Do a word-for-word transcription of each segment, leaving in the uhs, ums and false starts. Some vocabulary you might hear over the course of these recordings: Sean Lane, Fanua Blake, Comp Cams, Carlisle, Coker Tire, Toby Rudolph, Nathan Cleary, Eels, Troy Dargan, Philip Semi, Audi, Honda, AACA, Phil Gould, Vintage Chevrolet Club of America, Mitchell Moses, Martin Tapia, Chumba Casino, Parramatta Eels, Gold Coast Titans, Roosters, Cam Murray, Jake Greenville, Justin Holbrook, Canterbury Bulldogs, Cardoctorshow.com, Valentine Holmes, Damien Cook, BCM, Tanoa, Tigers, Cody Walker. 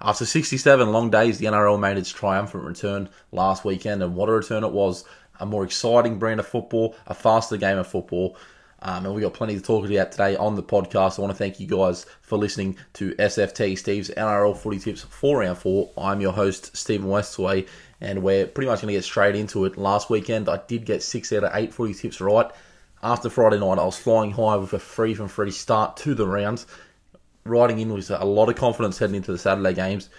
After sixty-seven long days, the N R L made its triumphant return last weekend, and what a return it was. A more exciting brand of football, a faster game of football, um, and we got plenty to talk about today on the podcast. I want to thank you guys for listening to S F T, Steve's N R L Footy Tips for Round four. I'm your host, Stephen Westway, and we're pretty much going to get straight into it. Last weekend, I did get six out of eight footy tips right. After Friday night, I was flying high with a free from Freddy start to the round, riding in with a lot of confidence heading into the Saturday games.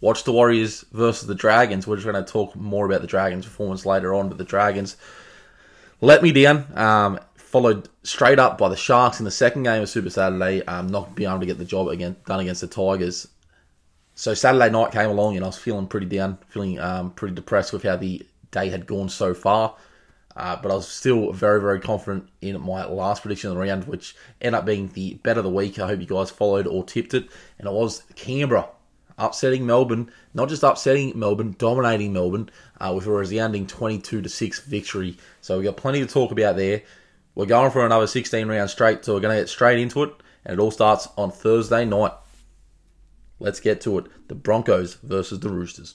Watch the Warriors versus the Dragons. We're just going to talk more about the Dragons' performance later on, but the Dragons let me down. Um, followed straight up by the Sharks in the second game of Super Saturday, um, not being able to get the job again, done against the Tigers. So Saturday night came along and I was feeling pretty down, feeling um, pretty depressed with how the day had gone so far. Uh, but I was still very, very confident in my last prediction of the round, which ended up being the bet of the week. I hope you guys followed or tipped it. And it was Canberra upsetting Melbourne, not just upsetting Melbourne, dominating Melbourne uh, with a resounding twenty-two to six victory. So we got plenty to talk about there. We're going for another sixteen rounds straight, so we're going to get straight into it. And it all starts on Thursday night. Let's get to it. The Broncos versus the Roosters.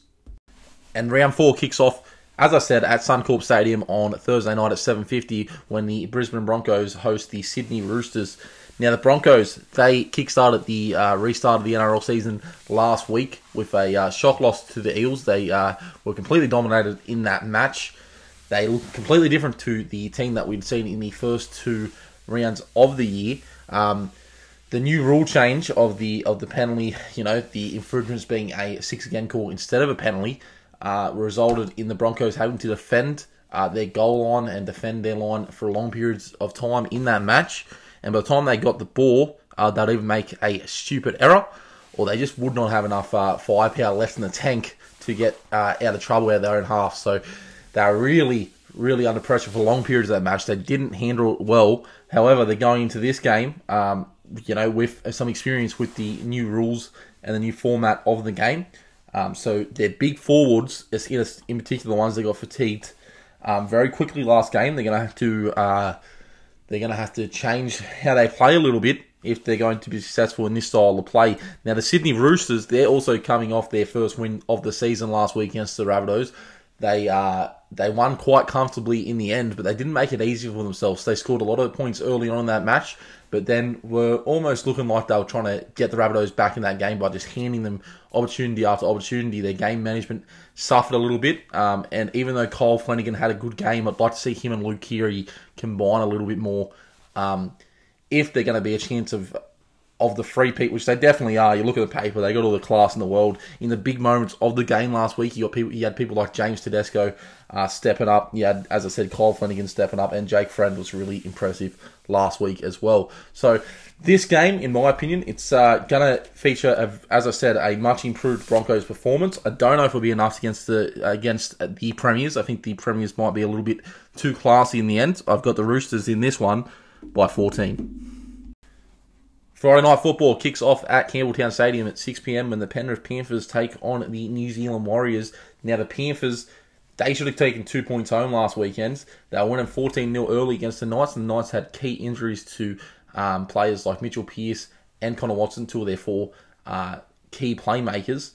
And round four kicks off, as I said, at Suncorp Stadium on Thursday night at seven fifty when the Brisbane Broncos host the Sydney Roosters. Now, the Broncos, they kickstarted the uh, restart of the N R L season last week with a uh, shock loss to the Eels. They uh, were completely dominated in that match. They looked completely different to the team that we'd seen in the first two rounds of the year. Um, the new rule change of the of the penalty, you know, the infringements being a six-again call instead of a penalty, Uh, resulted in the Broncos having to defend uh, their goal line and defend their line for long periods of time in that match. And by the time they got the ball, uh, they'd even make a stupid error, or they just would not have enough uh, firepower left in the tank to get uh, out of trouble out of their own half. So they were really, really under pressure for long periods of that match. They didn't handle it well. However, they're going into this game, um, you know, with some experience with the new rules and the new format of the game. Um, so their big forwards, in particular the ones that got fatigued um, very quickly last game, they're going to have to uh, they're going to have to change how they play a little bit if they're going to be successful in this style of play. Now the Sydney Roosters, they're also coming off their first win of the season last week against the Rabbitohs. They uh, they won quite comfortably in the end, but they didn't make it easy for themselves. They scored a lot of points early on in that match, but then were almost looking like they were trying to get the Rabbitohs back in that game by just handing them opportunity after opportunity. Their game management suffered a little bit, um, and even though Cole Flanagan had a good game, I'd like to see him and Luke Keary combine a little bit more um, if they're going to be a chance of of the three-peat, which they definitely are. You look at the paper, they got all the class in the world. In the big moments of the game last week, you got people, you had people like James Tedesco uh, stepping up. You had, as I said, Kyle Flanagan stepping up, and Jake Friend was really impressive last week as well. So this game, in my opinion, it's uh, going to feature, a, as I said, a much improved Broncos performance. I don't know if it'll be enough against the against the Premiers. I think the Premiers might be a little bit too classy in the end. I've got the Roosters in this one by fourteen. Friday night football kicks off at Campbelltown Stadium at six p.m. when the Penrith Panthers take on the New Zealand Warriors. Now the Panthers, they should have taken two points home last weekend. They were winning fourteen nil early against the Knights, and the Knights had key injuries to um, players like Mitchell Pearce and Connor Watson, two of their four uh, key playmakers.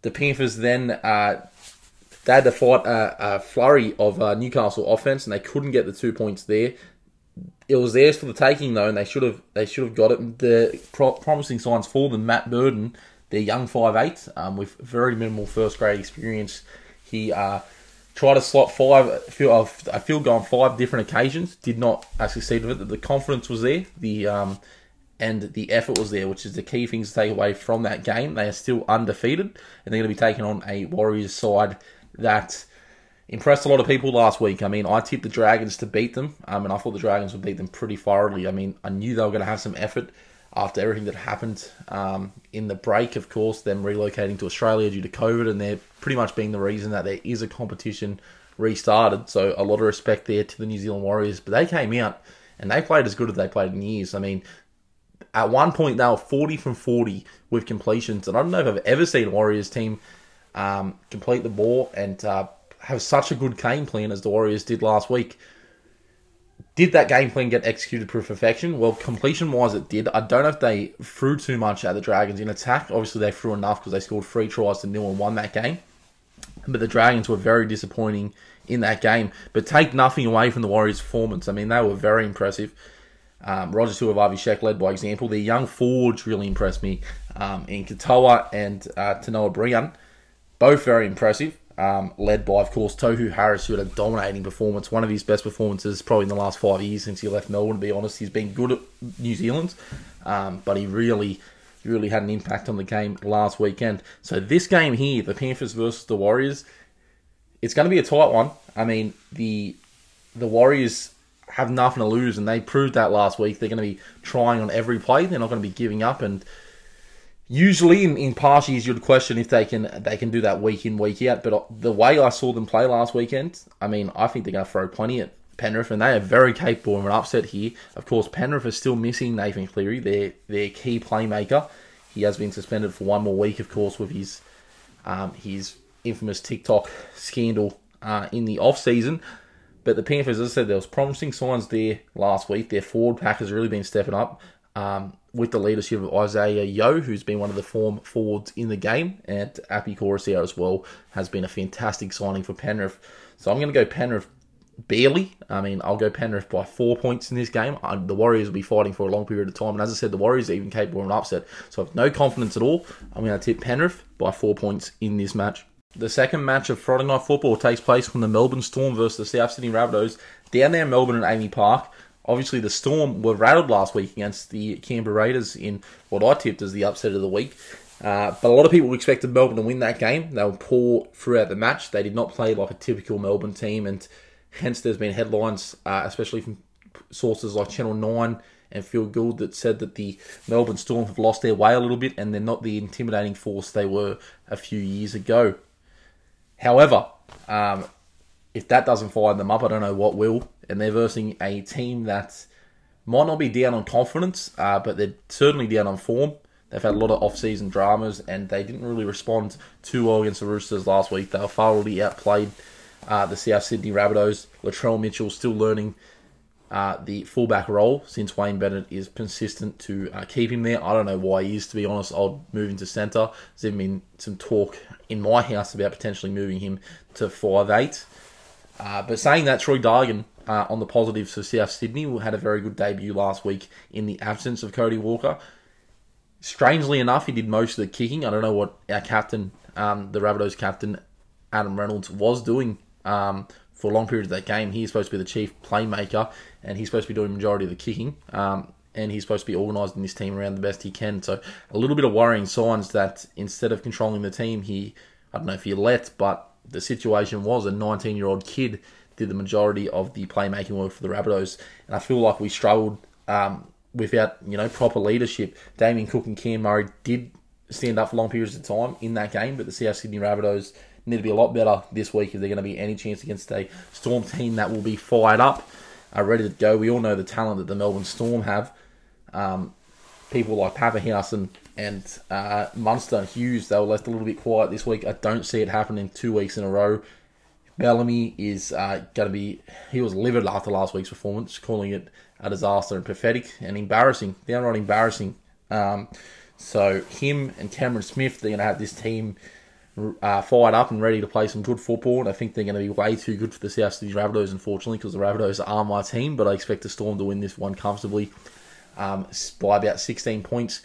The Panthers then, uh, they had to fight a, a flurry of uh, Newcastle offense, and they couldn't get the two points there. It was theirs for the taking though, and they should have they should have got it. The pro- promising signs for them, Matt Burden, their young five eight, um, with very minimal first grade experience. He uh, tried to slot five field, a field goal on five different occasions, did not uh, succeed with it. The confidence was there, the um, and the effort was there, which is the key things to take away from that game. They are still undefeated, and they're going to be taking on a Warriors side that impressed a lot of people last week. I mean, I tipped the Dragons to beat them, um, and I thought the Dragons would beat them pretty thoroughly. I mean, I knew they were going to have some effort after everything that happened um, in the break, of course, them relocating to Australia due to COVID, and they're pretty much being the reason that there is a competition restarted. So a lot of respect there to the New Zealand Warriors. But they came out, and they played as good as they played in years. I mean, at one point, they were forty from forty with completions, and I don't know if I've ever seen a Warriors team um, complete the ball and uh, have such a good game plan as the Warriors did last week. Did that game plan get executed to perfection? Well, completion-wise, it did. I don't know if they threw too much at the Dragons in attack. Obviously, they threw enough because they scored three tries to nil and won that game. But the Dragons were very disappointing in that game. But take nothing away from the Warriors' performance. I mean, they were very impressive. Um, Roger Tuivasa-Sheck led by example. Their young forwards really impressed me. Um, in Katoa and uh, Tanoa Brian, both very impressive. Um, led by, of course, Tohu Harris, who had a dominating performance. One of his best performances probably in the last five years since he left Melbourne, to be honest. He's been good at New Zealand, um, but he really, really had an impact on the game last weekend. So this game here, the Panthers versus the Warriors, it's going to be a tight one. I mean, the the Warriors have nothing to lose, and they proved that last week. They're going to be trying on every play. They're not going to be giving up, and usually in, in past years, you'd question if they can they can do that week in, week out. But the way I saw them play last weekend, I mean, I think they're going to throw plenty at Penrith, and they are very capable of an upset here. Of course, Penrith is still missing Nathan Cleary, their their key playmaker. He has been suspended for one more week, of course, with his um, his infamous TikTok scandal uh, in the off season. But the Panthers, as I said, there was promising signs there last week. Their forward pack has really been stepping up. Um, with the leadership of Isaiah Yeo, who's been one of the form forwards in the game, and Api Korosio as well has been a fantastic signing for Penrith. So I'm going to go Penrith barely. I mean, I'll go Penrith by four points in this game. I, the Warriors will be fighting for a long period of time, and as I said, the Warriors are even capable of an upset. So I have no confidence at all. I'm going to tip Penrith by four points in this match. The second match of Friday Night Football takes place from the Melbourne Storm versus the South Sydney Rabbitohs down there in Melbourne at Amy Park. Obviously, the Storm were rattled last week against the Canberra Raiders in what I tipped as the upset of the week. Uh, but a lot of people expected Melbourne to win that game. They were poor throughout the match. They did not play like a typical Melbourne team, and hence there's been headlines, uh, especially from sources like Channel nine and Phil Gould, that said that the Melbourne Storm have lost their way a little bit and they're not the intimidating force they were a few years ago. However, um, if that doesn't fire them up, I don't know what will. And they're versing a team that might not be down on confidence, uh, but they're certainly down on form. They've had a lot of off-season dramas, and they didn't really respond too well against the Roosters last week. They were thoroughly outplayed. Uh, the South Sydney Rabbitohs, Latrell Mitchell still learning uh, the fullback role, since Wayne Bennett is persistent to uh, keep him there. I don't know why he is, to be honest. I'll move into centre. There's been some talk in my house about potentially moving him to five eight. Uh, but saying that, Troy Dargan, Uh, on the positives for South Sydney, who had a very good debut last week in the absence of Cody Walker. Strangely enough, he did most of the kicking. I don't know what our captain, um, the Rabbitohs captain, Adam Reynolds, was doing um, for a long period of that game. He's supposed to be the chief playmaker, and he's supposed to be doing the majority of the kicking, um, and he's supposed to be organised in this team around the best he can. So a little bit of worrying signs that instead of controlling the team, he, I don't know if he let, but the situation was a nineteen-year-old kid did the majority of the playmaking work for the Rabbitohs, and I feel like we struggled um, without you know proper leadership. Damien Cook and Cam Murray did stand up for long periods of time in that game, but the South Sydney Rabbitohs need to be a lot better this week if they're going to be any chance against a Storm team that will be fired up, uh, ready to go. We all know the talent that the Melbourne Storm have. Um, people like Papahouse and, and uh, Munster and Hughes, they were left a little bit quiet this week. I don't see it happening two weeks in a row. Bellamy is uh, going to be... He was livid after last week's performance, calling it a disaster and pathetic and embarrassing. Downright embarrassing. Um, so him and Cameron Smith, they're going to have this team uh, fired up and ready to play some good football. And I think they're going to be way too good for the South Sydney Rabbitohs, unfortunately, because the Rabbitohs are my team. But I expect the Storm to win this one comfortably um, by about sixteen points.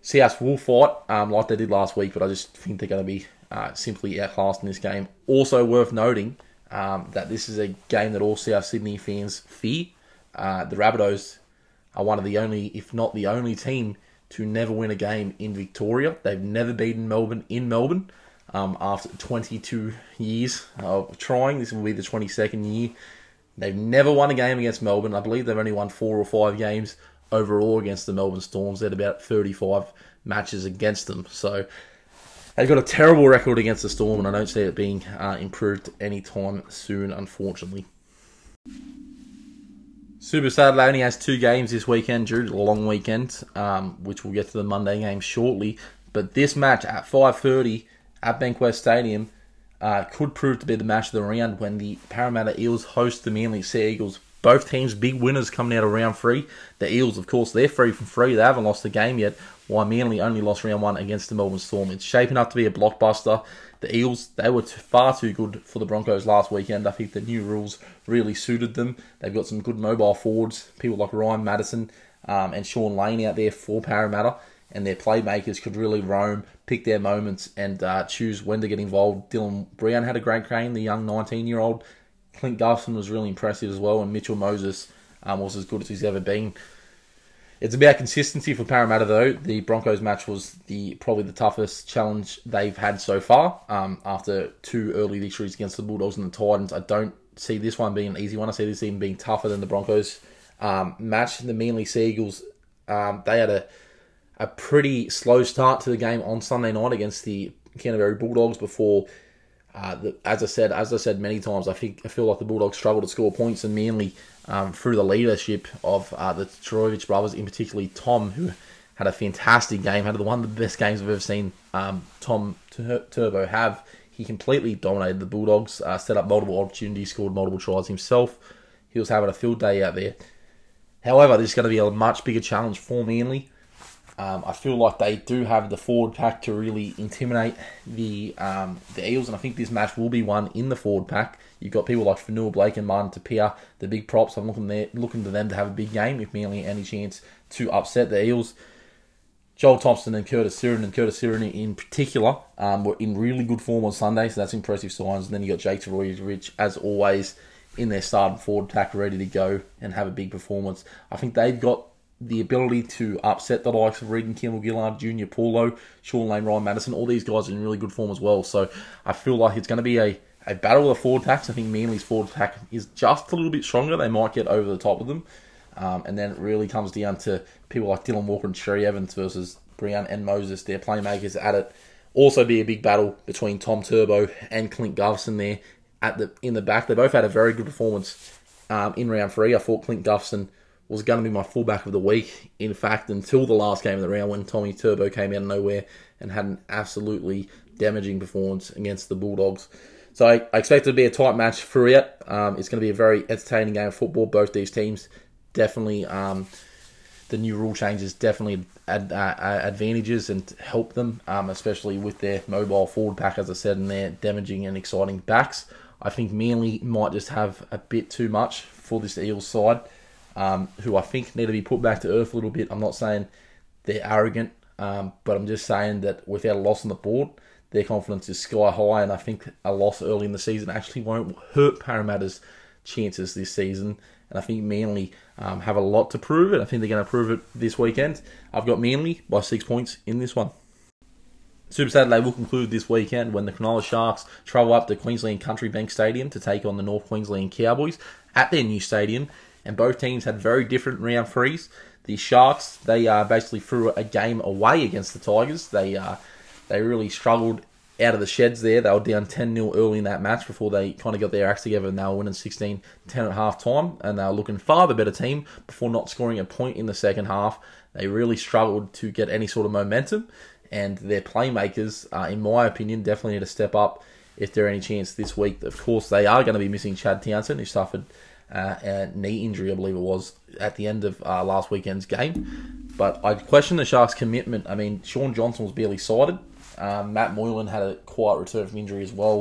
South will fight um, like they did last week, but I just think they're going to be... Uh, simply outclassed in this game. Also worth noting um, that this is a game that all South Sydney fans fear. Uh, the Rabbitohs are one of the only, if not the only team, to never win a game in Victoria. They've never beaten Melbourne in Melbourne um, after twenty-two years of trying. This will be the twenty-second year. They've never won a game against Melbourne. I believe they've only won four or five games overall against the Melbourne Storms. They had about thirty-five matches against them. So... they've got a terrible record against the Storm, and I don't see it being uh, improved anytime soon, unfortunately. Super Saturday only has two games this weekend due to the long weekend, um, which we'll get to the Monday game shortly. But this match at five thirty at Bankwest Stadium uh, could prove to be the match of the round when the Parramatta Eels host the Manly Sea Eagles Both teams big winners coming out of round three. The Eels, of course, they're three from three. They haven't lost a game yet. While Manly only lost round one against the Melbourne Storm. It's shaping up to be a blockbuster. The Eels, they were too, far too good for the Broncos last weekend. I think the new rules really suited them. They've got some good mobile forwards, people like Ryan Madison um, and Sean Lane out there for Parramatta, and their playmakers could really roam, pick their moments, and uh, choose when to get involved. Dylan Brown had a great game, the young nineteen-year-old. Clint Gustin was really impressive as well, and Mitchell Moses um, was as good as he's ever been. It's about consistency for Parramatta, though. The Broncos match was the probably the toughest challenge they've had so far. Um, after two early victories against the Bulldogs and the Titans, I don't see this one being an easy one. I see this even being tougher than the Broncos um, match. The Manly Sea Eagles, um, they had a, a pretty slow start to the game on Sunday night against the Canterbury Bulldogs before, uh, the, as I said, as I said many times, I think I feel like the Bulldogs struggled to score points, and Manly, Um, through the leadership of uh, the Trojevic brothers, in particularly Tom, who had a fantastic game, had one of the best games I've ever seen um, Tom Tur- Turbo have. He completely dominated the Bulldogs, uh, set up multiple opportunities, scored multiple tries himself. He was having a field day out there. However, this is going to be a much bigger challenge for Manly. Um, I feel like they do have the forward pack to really intimidate the um, the Eels, and I think this match will be won in the forward pack. You've got people like Fanua Blake and Martin Tapia, the big props. I'm looking there, looking to them to have a big game if merely any chance to upset the Eels. Joel Thompson and Curtis Siren, and Curtis Siren in particular, um, were in really good form on Sunday, so that's impressive signs. And then you got Jake Tavoyevich, as always, in their starting forward pack, ready to go and have a big performance. I think they've got the ability to upset the likes of Reid and Campbell Gillard, Junior Paulo, Sean Lane, Ryan Madison. All these guys are in really good form as well. So I feel like it's going to be a, a battle of the forward packs. I think Manly's forward pack is just a little bit stronger. They might get over the top of them. Um, and then it really comes down to people like Dylan Walker and Sherry Evans versus Brown and Moses. Their playmakers at it. Also be a big battle between Tom Turbo and Clint Gustafson there at the in the back. They both had a very good performance um, in round three. I thought Clint Gustafson was going to be my fullback of the week. In fact, until the last game of the round when Tommy Turbo came out of nowhere and had an absolutely damaging performance against the Bulldogs. So I, I expect it to be a tight match throughout. Um, it's going to be a very entertaining game of football. Both these teams definitely, um, the new rule changes definitely add uh, advantages and help them, um, especially with their mobile forward pack, as I said, and their damaging and exciting backs. I think Manly might just have a bit too much for this Eels side. Um, who I think need to be put back to earth a little bit. I'm not saying they're arrogant, um, but I'm just saying that without a loss on the board, their confidence is sky high, and I think a loss early in the season actually won't hurt Parramatta's chances this season. And I think Manly um, have a lot to prove, and I think they're going to prove it this weekend. I've got Manly by six points in this one. Super Saturday will conclude this weekend when the Cronulla Sharks travel up to Queensland Country Bank Stadium to take on the North Queensland Cowboys at their new stadium. And both teams had very different round threes. The Sharks, they uh, basically threw a game away against the Tigers. They uh, they really struggled out of the sheds there. They were down ten nil early in that match before they kind of got their acts together, and they were winning sixteen ten at half-time, and they were looking far the better team before not scoring a point in the second half. They really struggled to get any sort of momentum, and their playmakers, uh, in my opinion, definitely need to step up if there are any chance this week. Of course, they are going to be missing Chad Townsend, who suffered Uh, a knee injury, I believe it was, at the end of uh, last weekend's game. But I question the Sharks' commitment. I mean, Sean Johnson was barely sighted. Um, Matt Moylan had a quiet return from injury as well.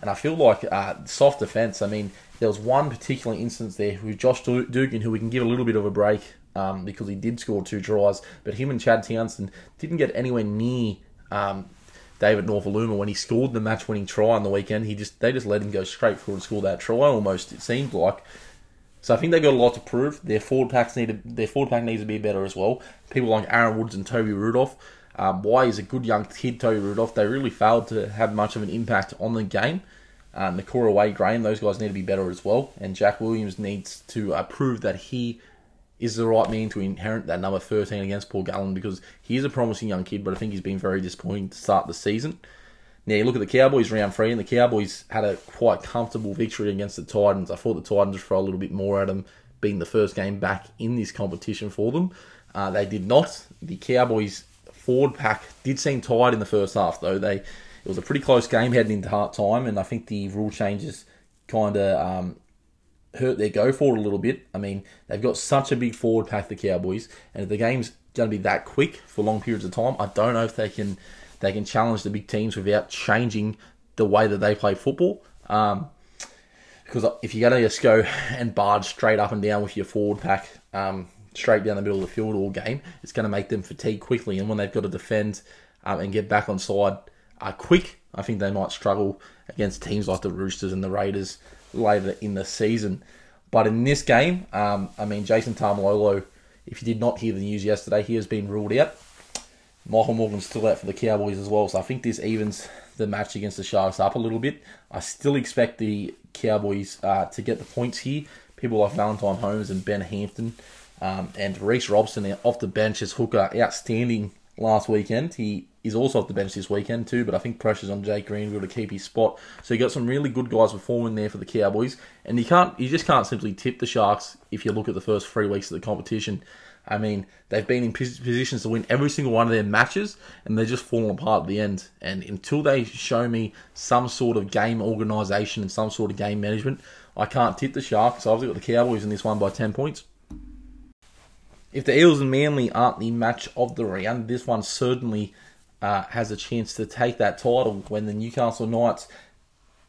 And I feel like uh, soft defence, I mean, there was one particular instance there with Josh Dugan, who we can give a little bit of a break um, because he did score two tries, but him and Chad Townsend didn't get anywhere near um, David Norfoluma when he scored the match-winning try on the weekend. He just They just let him go straight forward and score that try almost, it seemed like. So I think they've got a lot to prove. Their forward packs need to, their forward pack needs to be better as well. People like Aaron Woods and Toby Rudolph. Um, why is a good young kid, Toby Rudolph? They really failed to have much of an impact on the game. Um, Nakora Way, Graham, those guys need to be better as well. And Jack Williams needs to uh, prove that he is the right man to inherit that number thirteen against Paul Gallen, because he is a promising young kid, but I think he's been very disappointing to start the season. Now, you look at the Cowboys round three, and the Cowboys had a quite comfortable victory against the Titans. I thought the Titans would throw a little bit more at them, being the first game back in this competition for them. Uh, they did not. The Cowboys forward pack did seem tired in the first half, though. They It was a pretty close game heading into half time, and I think the rule changes kind of um, hurt their go forward a little bit. I mean, they've got such a big forward pack, the Cowboys, and if the game's going to be that quick for long periods of time, I don't know if they can they can challenge the big teams without changing the way that they play football. Um, because if you're going to just go and barge straight up and down with your forward pack, um, straight down the middle of the field all game, it's going to make them fatigue quickly. And when they've got to defend um, and get back on side uh, quick, I think they might struggle against teams like the Roosters and the Raiders later in the season. But in this game, um, I mean, Jason Tamalolo, if you did not hear the news yesterday, he has been ruled out. Michael Morgan's still out for the Cowboys as well, so I think this evens the match against the Sharks up a little bit. I still expect the Cowboys uh, to get the points here. People like Valentine Holmes and Ben Hampton um, and Reece Robson off the bench as hooker, outstanding last weekend. He is also off the bench this weekend too, but I think pressure's on Jake Greenville to keep his spot. So you got some really good guys performing there for the Cowboys, and you can't, you just can't simply tip the Sharks if you look at the first three weeks of the competition. I mean, they've been in positions to win every single one of their matches, and they're just falling apart at the end. And until they show me some sort of game organisation and some sort of game management, I can't tip the Sharks. So I've got the Cowboys in this one by ten points. If the Eels and Manly aren't the match of the round, this one certainly uh, has a chance to take that title when the Newcastle Knights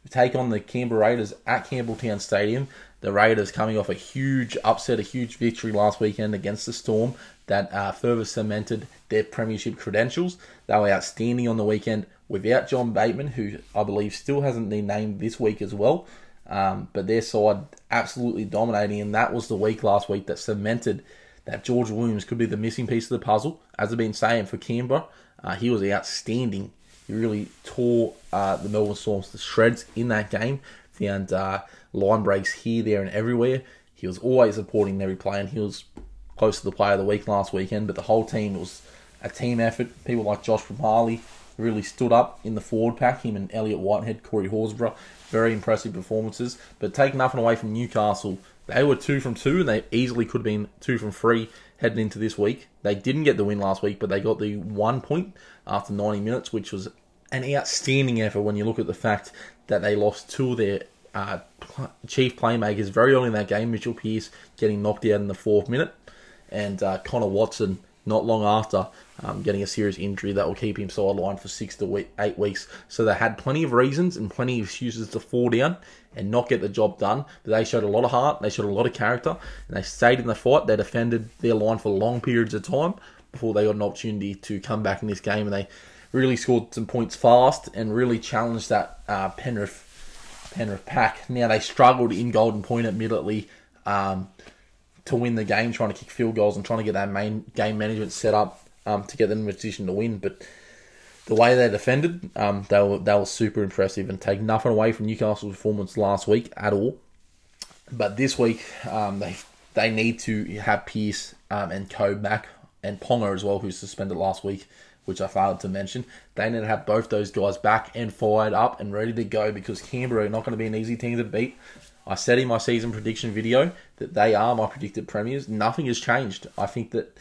take on the Canberra Raiders at Campbelltown Stadium. The Raiders coming off a huge upset, a huge victory last weekend against the Storm that uh, further cemented their premiership credentials. They were outstanding on the weekend without John Bateman, who I believe still hasn't been named this week as well. Um, but their side absolutely dominating, and that was the week last week that cemented that George Williams could be the missing piece of the puzzle. As I've been saying, for Canberra, uh, he was outstanding. He really tore uh, the Melbourne Storms to shreds in that game. Found uh, line breaks here, there, and everywhere. He was always supporting every play, and he was close to the player of the week last weekend. But the whole team was a team effort. People like Josh Papali really stood up in the forward pack. Him and Elliot Whitehead, Corey Horsburgh, very impressive performances. But take nothing away from Newcastle. They were two from two, and they easily could have been two from three heading into this week. They didn't get the win last week, but they got the one point after ninety minutes, which was an outstanding effort when you look at the fact that they lost two of their uh, chief playmakers very early in that game. Mitchell Pearce getting knocked out in the fourth minute, and uh, Connor Watson not long after um, getting a serious injury that will keep him sidelined for six to we- eight weeks. So they had plenty of reasons and plenty of excuses to fall down and not get the job done. But they showed a lot of heart, they showed a lot of character, and they stayed in the fight. They defended their line for long periods of time before they got an opportunity to come back in this game, and they really scored some points fast and really challenged that uh, Penrith Penrith pack. Now, they struggled in Golden Point, admittedly, um, to win the game, trying to kick field goals and trying to get that main game management set up um, to get them in a position to win. But the way they defended, um, they were they were super impressive, and take nothing away from Newcastle's performance last week at all. But this week, um, they they need to have Pearce um, and Co back, and Ponga as well, who's suspended last week, which I failed to mention. They need to have both those guys back and fired up and ready to go, because Canberra are not going to be an easy team to beat. I said in my season prediction video that they are my predicted premiers. Nothing has changed. I think that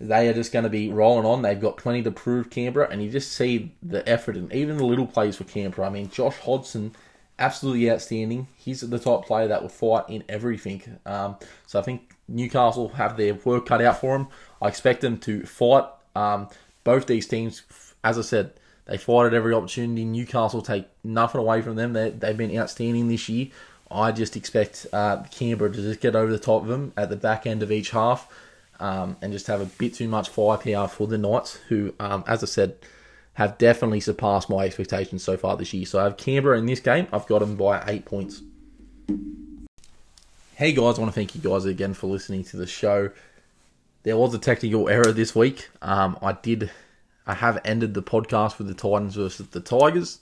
they are just going to be rolling on. They've got plenty to prove, Canberra, and you just see the effort and even the little plays for Canberra. I mean, Josh Hodson, absolutely outstanding. He's the top player that will fight in everything. Um, so I think Newcastle have their work cut out for them. I expect them to fight. Um, Both these teams, as I said, they fight at every opportunity. Newcastle, take nothing away from them. They, they've been outstanding this year. I just expect uh, Canberra to just get over the top of them at the back end of each half um, and just have a bit too much firepower for the Knights, who, um, as I said, have definitely surpassed my expectations so far this year. So I have Canberra in this game. I've got them by eight points. Hey, guys. I want to thank you guys again for listening to the show. There was a technical error this week. Um, I did, I have ended the podcast with the Titans versus the Tigers.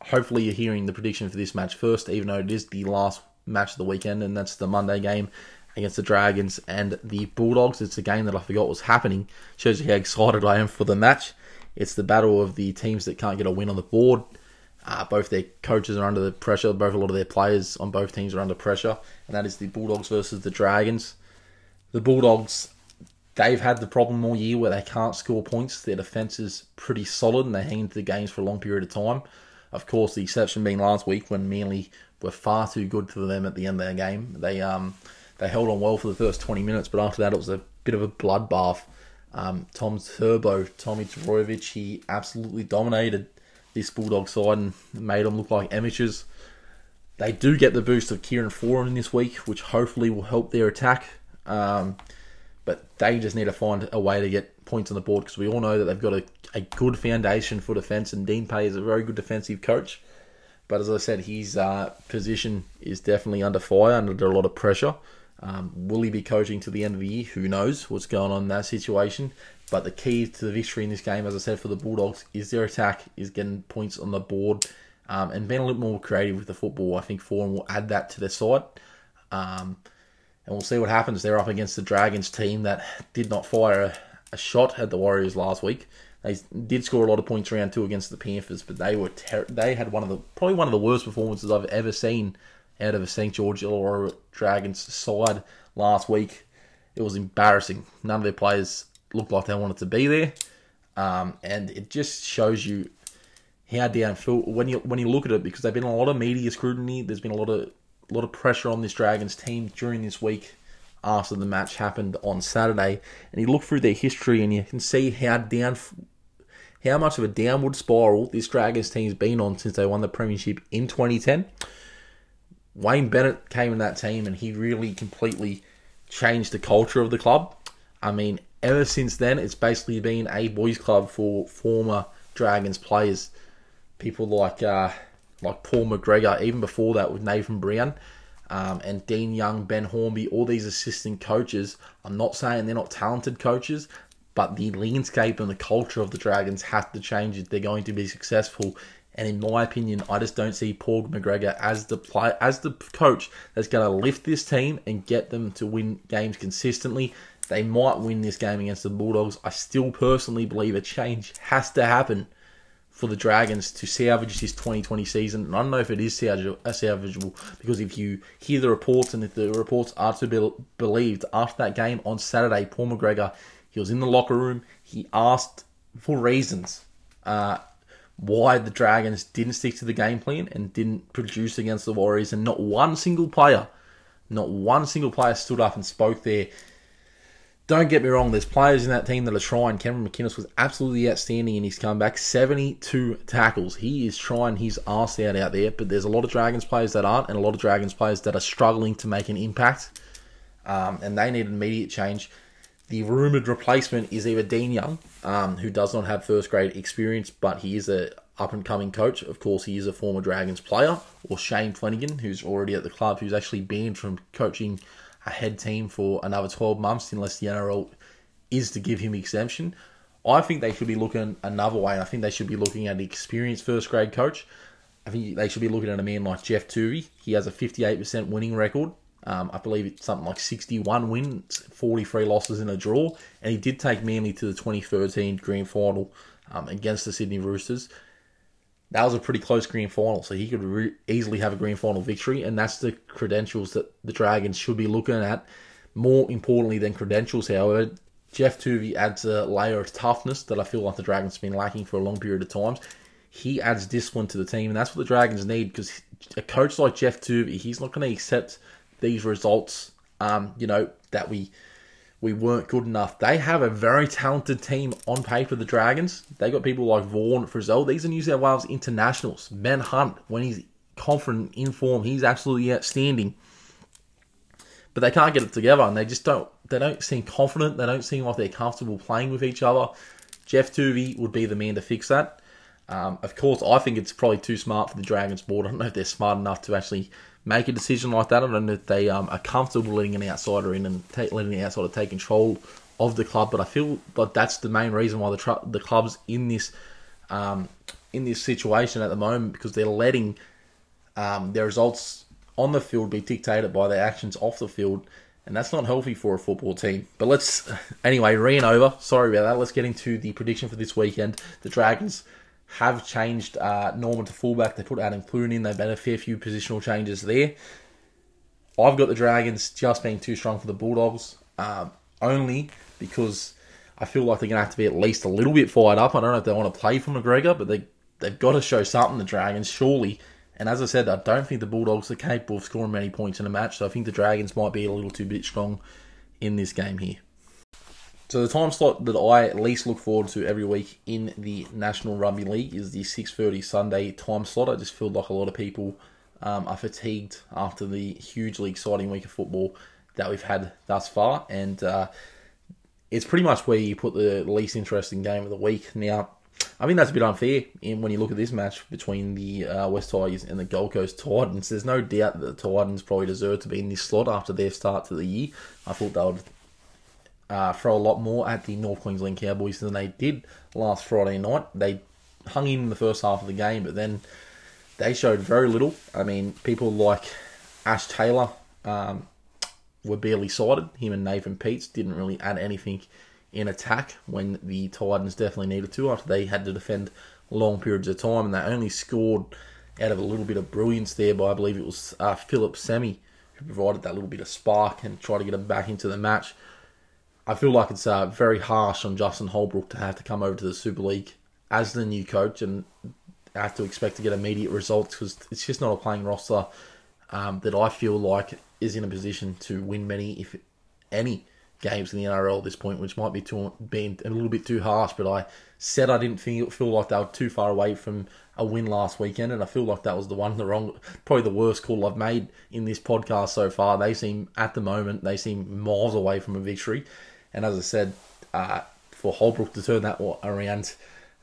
Hopefully you're hearing the prediction for this match first, even though it is the last match of the weekend, and that's the Monday game against the Dragons and the Bulldogs. It's a game that I forgot was happening. Shows you how excited I am for the match. It's the battle of the teams that can't get a win on the board. Uh, both their coaches are under the pressure. Both a lot of their players on both teams are under pressure, and that is the Bulldogs versus the Dragons. The Bulldogs, they've had the problem all year where they can't score points. Their defence is pretty solid, and they hang into the games for a long period of time. Of course, the exception being last week when Manly were far too good for them at the end of their game. They um they held on well for the first twenty minutes, but after that it was a bit of a bloodbath. Um, Tom Turbo, Tommy Torovic, he absolutely dominated this Bulldog side and made them look like amateurs. They do get the boost of Kieran Foran this week, which hopefully will help their attack. Um, but they just need to find a way to get points on the board, because we all know that they've got a, a good foundation for defence, and Dean Pay is a very good defensive coach. But as I said, his uh, position is definitely under fire, under a lot of pressure. Um, will he be coaching to the end of the year? Who knows what's going on in that situation? But the key to the victory in this game, as I said, for the Bulldogs is their attack, is getting points on the board, um, and being a little more creative with the football. I think Foran will add that to their side. Um, and we'll see what happens. They're up against the Dragons team that did not fire a, a shot at the Warriors last week. They did score a lot of points round two against the Panthers, but they were ter- they had one of the probably one of the worst performances I've ever seen out of a Saint George Illawarra Dragons side last week. It was embarrassing. None of their players looked like they wanted to be there. Um, and it just shows you how down Phil, when you when you look at it, because there's been a lot of media scrutiny. There's been a lot of a lot of pressure on this Dragons team during this week after the match happened on Saturday. And you look through their history and you can see how down how much of a downward spiral this Dragons team's been on since they won the premiership in twenty ten. Wayne Bennett came in that team and he really completely changed the culture of the club. I mean, ever since then, it's basically been a boys' club for former Dragons players. People like uh, like Paul McGregor, even before that with Nathan Brown, um, and Dean Young, Ben Hornby, all these assistant coaches. I'm not saying they're not talented coaches, but the landscape and the culture of the Dragons have to change if they're going to be successful. And in my opinion, I just don't see Paul McGregor as the play, as the coach that's going to lift this team and get them to win games consistently. They might win this game against the Bulldogs. I still personally believe a change has to happen for the Dragons to salvage this twenty twenty season. And I don't know if it is salvageable, because if you hear the reports and if the reports are to be believed, after that game on Saturday, Paul McGregor, he was in the locker room. He asked for reasons. Uh... why the Dragons didn't stick to the game plan and didn't produce against the Warriors, and not one single player, not one single player stood up and spoke there. Don't get me wrong, there's players in that team that are trying. Cameron McInnes was absolutely outstanding in his comeback, seventy-two tackles. He is trying his arse out out there, but there's a lot of Dragons players that aren't, and a lot of Dragons players that are struggling to make an impact, um, and they need an immediate change. The rumoured replacement is either Dean Young, um, who does not have first-grade experience, but he is a up-and-coming coach. Of course, he is a former Dragons player. Or Shane Flanagan, who's already at the club, who's actually banned from coaching a head team for another twelve months, unless the N R L is to give him exemption. I think they should be looking another way. I think they should be looking at an experienced first-grade coach. I think they should be looking at a man like Jeff Toovey. He has a fifty-eight percent winning record. Um, I believe it's something like sixty-one wins, forty-three losses and a draw. And he did take Manly to the twenty thirteen grand final um, against the Sydney Roosters. That was a pretty close grand final, so he could re- easily have a grand final victory. And that's the credentials that the Dragons should be looking at. More importantly than credentials, however, Jeff Toovey adds a layer of toughness that I feel like the Dragons have been lacking for a long period of time. He adds discipline to the team, and that's what the Dragons need, because a coach like Jeff Toovey, he's not going to accept these results, um, you know, that we we weren't good enough. They have a very talented team on paper, the Dragons. They got people like Vaughan, Frizzell. These are New South Wales internationals. Ben Hunt, when he's confident, in form, he's absolutely outstanding. But they can't get it together, and they just don't. They don't seem confident. They don't seem like they're comfortable playing with each other. Jeff Toovey would be the man to fix that. Um, of course, I think it's probably too smart for the Dragons board. I don't know if they're smart enough to actually make a decision like that. I don't know if they um, are comfortable letting an outsider in and take, letting the outsider take control of the club. But I feel like that's the main reason why the tr- the club's in this um, in this situation at the moment, because they're letting um, their results on the field be dictated by their actions off the field, and that's not healthy for a football team. But let's anyway, rein over. Sorry about that. Let's get into the prediction for this weekend. The Dragons have changed uh, Norman to fullback. They put Adam Clune in. They've had a fair few positional changes there. I've got the Dragons just being too strong for the Bulldogs, um, only because I feel like they're going to have to be at least a little bit fired up. I don't know if they want to play for McGregor, but they, they've got to show something, the Dragons, surely. And as I said, I don't think the Bulldogs are capable of scoring many points in a match, so I think the Dragons might be a little too bit strong in this game here. So the time slot that I at least look forward to every week in the National Rugby League is the six thirty Sunday time slot. I just feel like a lot of people um, are fatigued after the hugely exciting week of football that we've had thus far. And uh, it's pretty much where you put the least interesting game of the week. Now, I mean, that's a bit unfair in when you look at this match between the uh, West Tigers and the Gold Coast Titans. There's no doubt that the Titans probably deserve to be in this slot after their start to the year. I thought they would uh, throw a lot more at the North Queensland Cowboys than they did last Friday night. They hung in the first half of the game, but then they showed very little. I mean, people like Ash Taylor um, were barely sighted. Him and Nathan Peets didn't really add anything in attack when the Titans definitely needed to, after they had to defend long periods of time, and they only scored out of a little bit of brilliance there by, I believe it was uh, Philip Semi, who provided that little bit of spark and tried to get them back into the match. I feel like it's uh, very harsh on Justin Holbrook to have to come over to the Super League as the new coach and have to expect to get immediate results, because it's just not a playing roster um, that I feel like is in a position to win many, if any, games in the N R L at this point, which might be too, being a little bit too harsh, but I said I didn't feel, feel like they were too far away from a win last weekend, and I feel like that was the one, the wrong, probably the worst call I've made in this podcast so far. They seem, at the moment, they seem miles away from a victory, and as I said, uh, for Holbrook to turn that around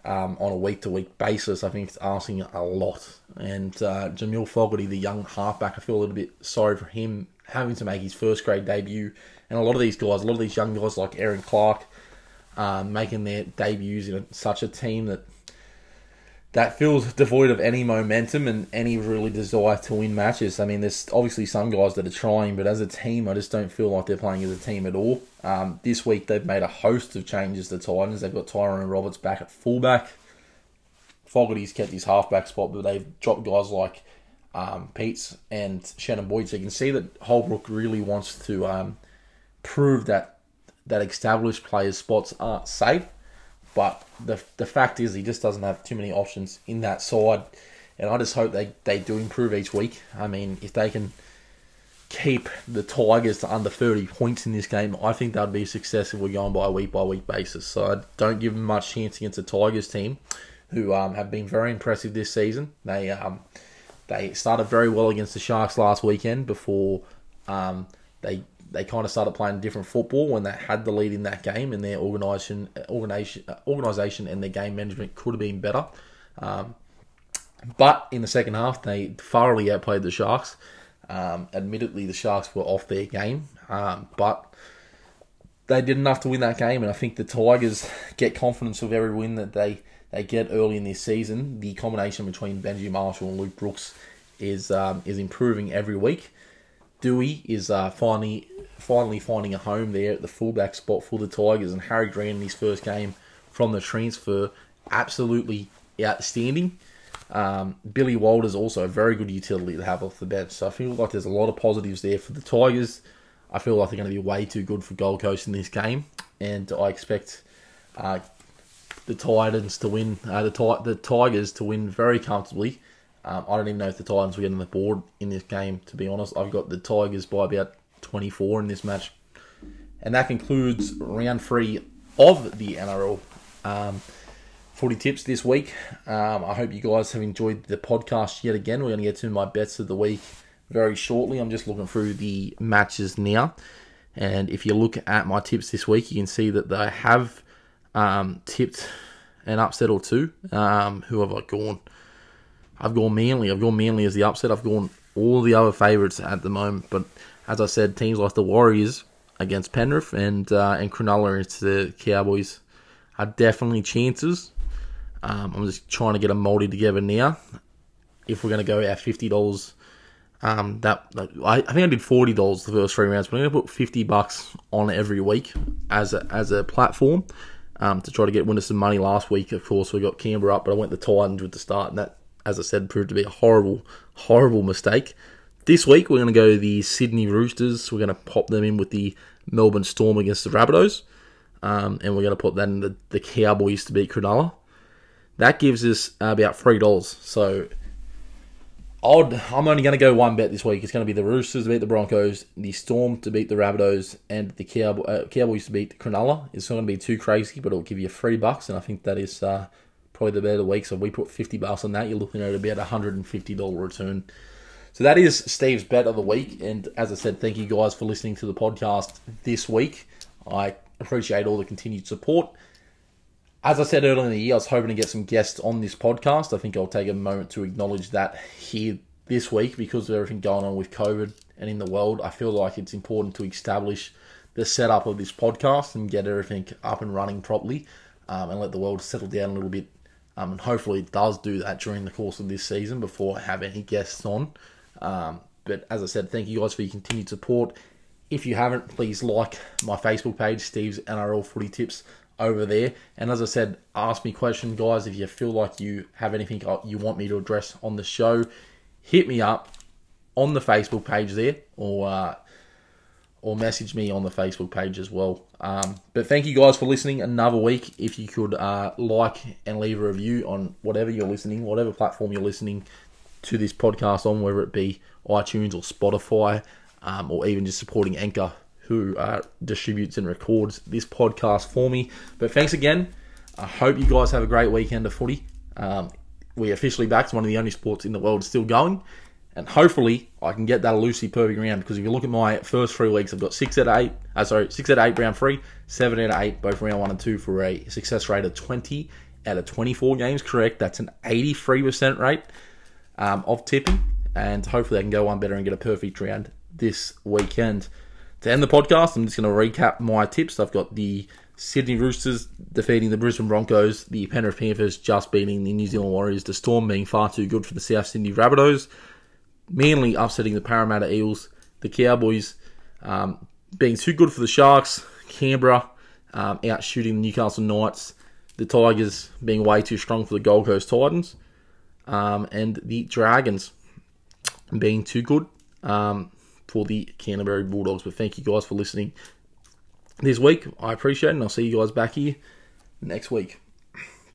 um, on a week-to-week basis, I think it's asking a lot. And uh, Jamil Fogarty, the young halfback, I feel a little bit sorry for him having to make his first-grade debut. And a lot of these guys, a lot of these young guys like Aaron Clark, um, making their debuts in a, such a team that that feels devoid of any momentum and any really desire to win matches. I mean, there's obviously some guys that are trying, but as a team, I just don't feel like they're playing as a team at all. Um, this week, they've made a host of changes to Titans. They've got Tyrone Roberts back at fullback. Fogarty's kept his halfback spot, but they've dropped guys like um, Peets and Shannon Boyd. So you can see that Holbrook really wants to Um, prove that that established players' spots aren't safe, but the the fact is he just doesn't have too many options in that side, and I just hope they, they do improve each week. I mean, if they can keep the Tigers to under thirty points in this game, I think that would be successful if we're going by a week-by-week basis, so I don't give them much chance against the Tigers team, who um, have been very impressive this season. They, um, they started very well against the Sharks last weekend before um, they... They kind of started playing different football when they had the lead in that game, and their organisation, organisation, organisation, and their game management could have been better. Um, but in the second half, they thoroughly outplayed the Sharks. Um, admittedly, the Sharks were off their game, um, but they did enough to win that game. And I think the Tigers get confidence with every win that they they get early in this season. The combination between Benji Marshall and Luke Brooks is um, is improving every week. Dewey is uh, finally finally finding a home there at the fullback spot for the Tigers, and Harry Green in his first game from the transfer, absolutely outstanding. Um, Billy Walder's also a very good utility to have off the bench, so I feel like there's a lot of positives there for the Tigers. I feel like they're going to be way too good for Gold Coast in this game, and I expect uh, the Titans to win, uh, the, t- the Tigers to win very comfortably. Um, I don't even know if the Titans will get on the board in this game, to be honest. I've got the Tigers by about twenty-four in this match. And that concludes round three of the N R L um, footy tips this week. Um, I hope you guys have enjoyed the podcast yet again. We're going to get to my bets of the week very shortly. I'm just looking through the matches now. And if you look at my tips this week, you can see that they have um, tipped an upset or two. Um, who have I gone? I've gone Manly. I've gone Manly as the upset. I've gone all the other favourites at the moment. But as I said, teams like the Warriors against Penrith and uh, and Cronulla into the Cowboys are definitely chances. Um, I'm just trying to get a multi together now. If we're going to go at fifty dollars, um, that I, I think I did forty dollars the first three rounds, but I'm going to put fifty bucks on every week as a, as a platform um, to try to get winners some money. Last week, of course, we got Canberra up, but I went the Titans with the start, and that, as I said, proved to be a horrible, horrible mistake. This week, we're going to go the Sydney Roosters. We're going to pop them in with the Melbourne Storm against the Rabbitohs. Um, and we're going to put that in the, the Cowboys to beat Cronulla. That gives us about three dollars. So I'd, I'm only going to go one bet this week. It's going to be the Roosters to beat the Broncos, the Storm to beat the Rabbitohs, and the Cowboy, uh, Cowboys to beat Cronulla. It's not going to be too crazy, but it'll give you three bucks, and I think that is uh, probably the bet of the week. So if we put fifty bucks on that, you're looking at about a one hundred fifty dollars return. So that is Steve's bet of the week, and as I said, thank you guys for listening to the podcast this week. I appreciate all the continued support. As I said earlier in the year, I was hoping to get some guests on this podcast. I think I'll take a moment to acknowledge that here this week because of everything going on with COVID and in the world. I feel like it's important to establish the setup of this podcast and get everything up and running properly um, and let the world settle down a little bit. Um, and hopefully it does do that during the course of this season before I have any guests on. Um, but as I said, thank you guys for your continued support. If you haven't, please like my Facebook page, Steve's N R L Footy Tips, over there. And as I said, ask me questions, guys. If you feel like you have anything you want me to address on the show, hit me up on the Facebook page there, or uh, or message me on the Facebook page as well. Um, but thank you guys for listening another week. If you could uh, like and leave a review on whatever you're listening, whatever platform you're listening to this podcast on, whether it be iTunes or Spotify, um, or even just supporting Anchor, who uh, distributes and records this podcast for me. But thanks again. I hope you guys have a great weekend of footy. Um, we're officially back to one of the only sports in the world still going. And hopefully I can get that loosey-perfect round, because if you look at my first three weeks, I've got six out of eight, uh, sorry, six out of eight round three, seven out of eight, both round one and two, for a success rate of twenty out of twenty-four games correct. That's an eighty-three percent rate um, of tipping. And hopefully I can go one better and get a perfect round this weekend. To end the podcast, I'm just going to recap my tips. I've got the Sydney Roosters defeating the Brisbane Broncos, the Penrith Panthers just beating the New Zealand Warriors, the Storm being far too good for the South Sydney Rabbitohs, Manly upsetting the Parramatta Eels, the Cowboys um, being too good for the Sharks, Canberra um, out shooting the Newcastle Knights, the Tigers being way too strong for the Gold Coast Titans, um, and the Dragons being too good Um for the Canterbury Bulldogs. But thank you guys for listening this week. I appreciate it, and I'll see you guys back here next week.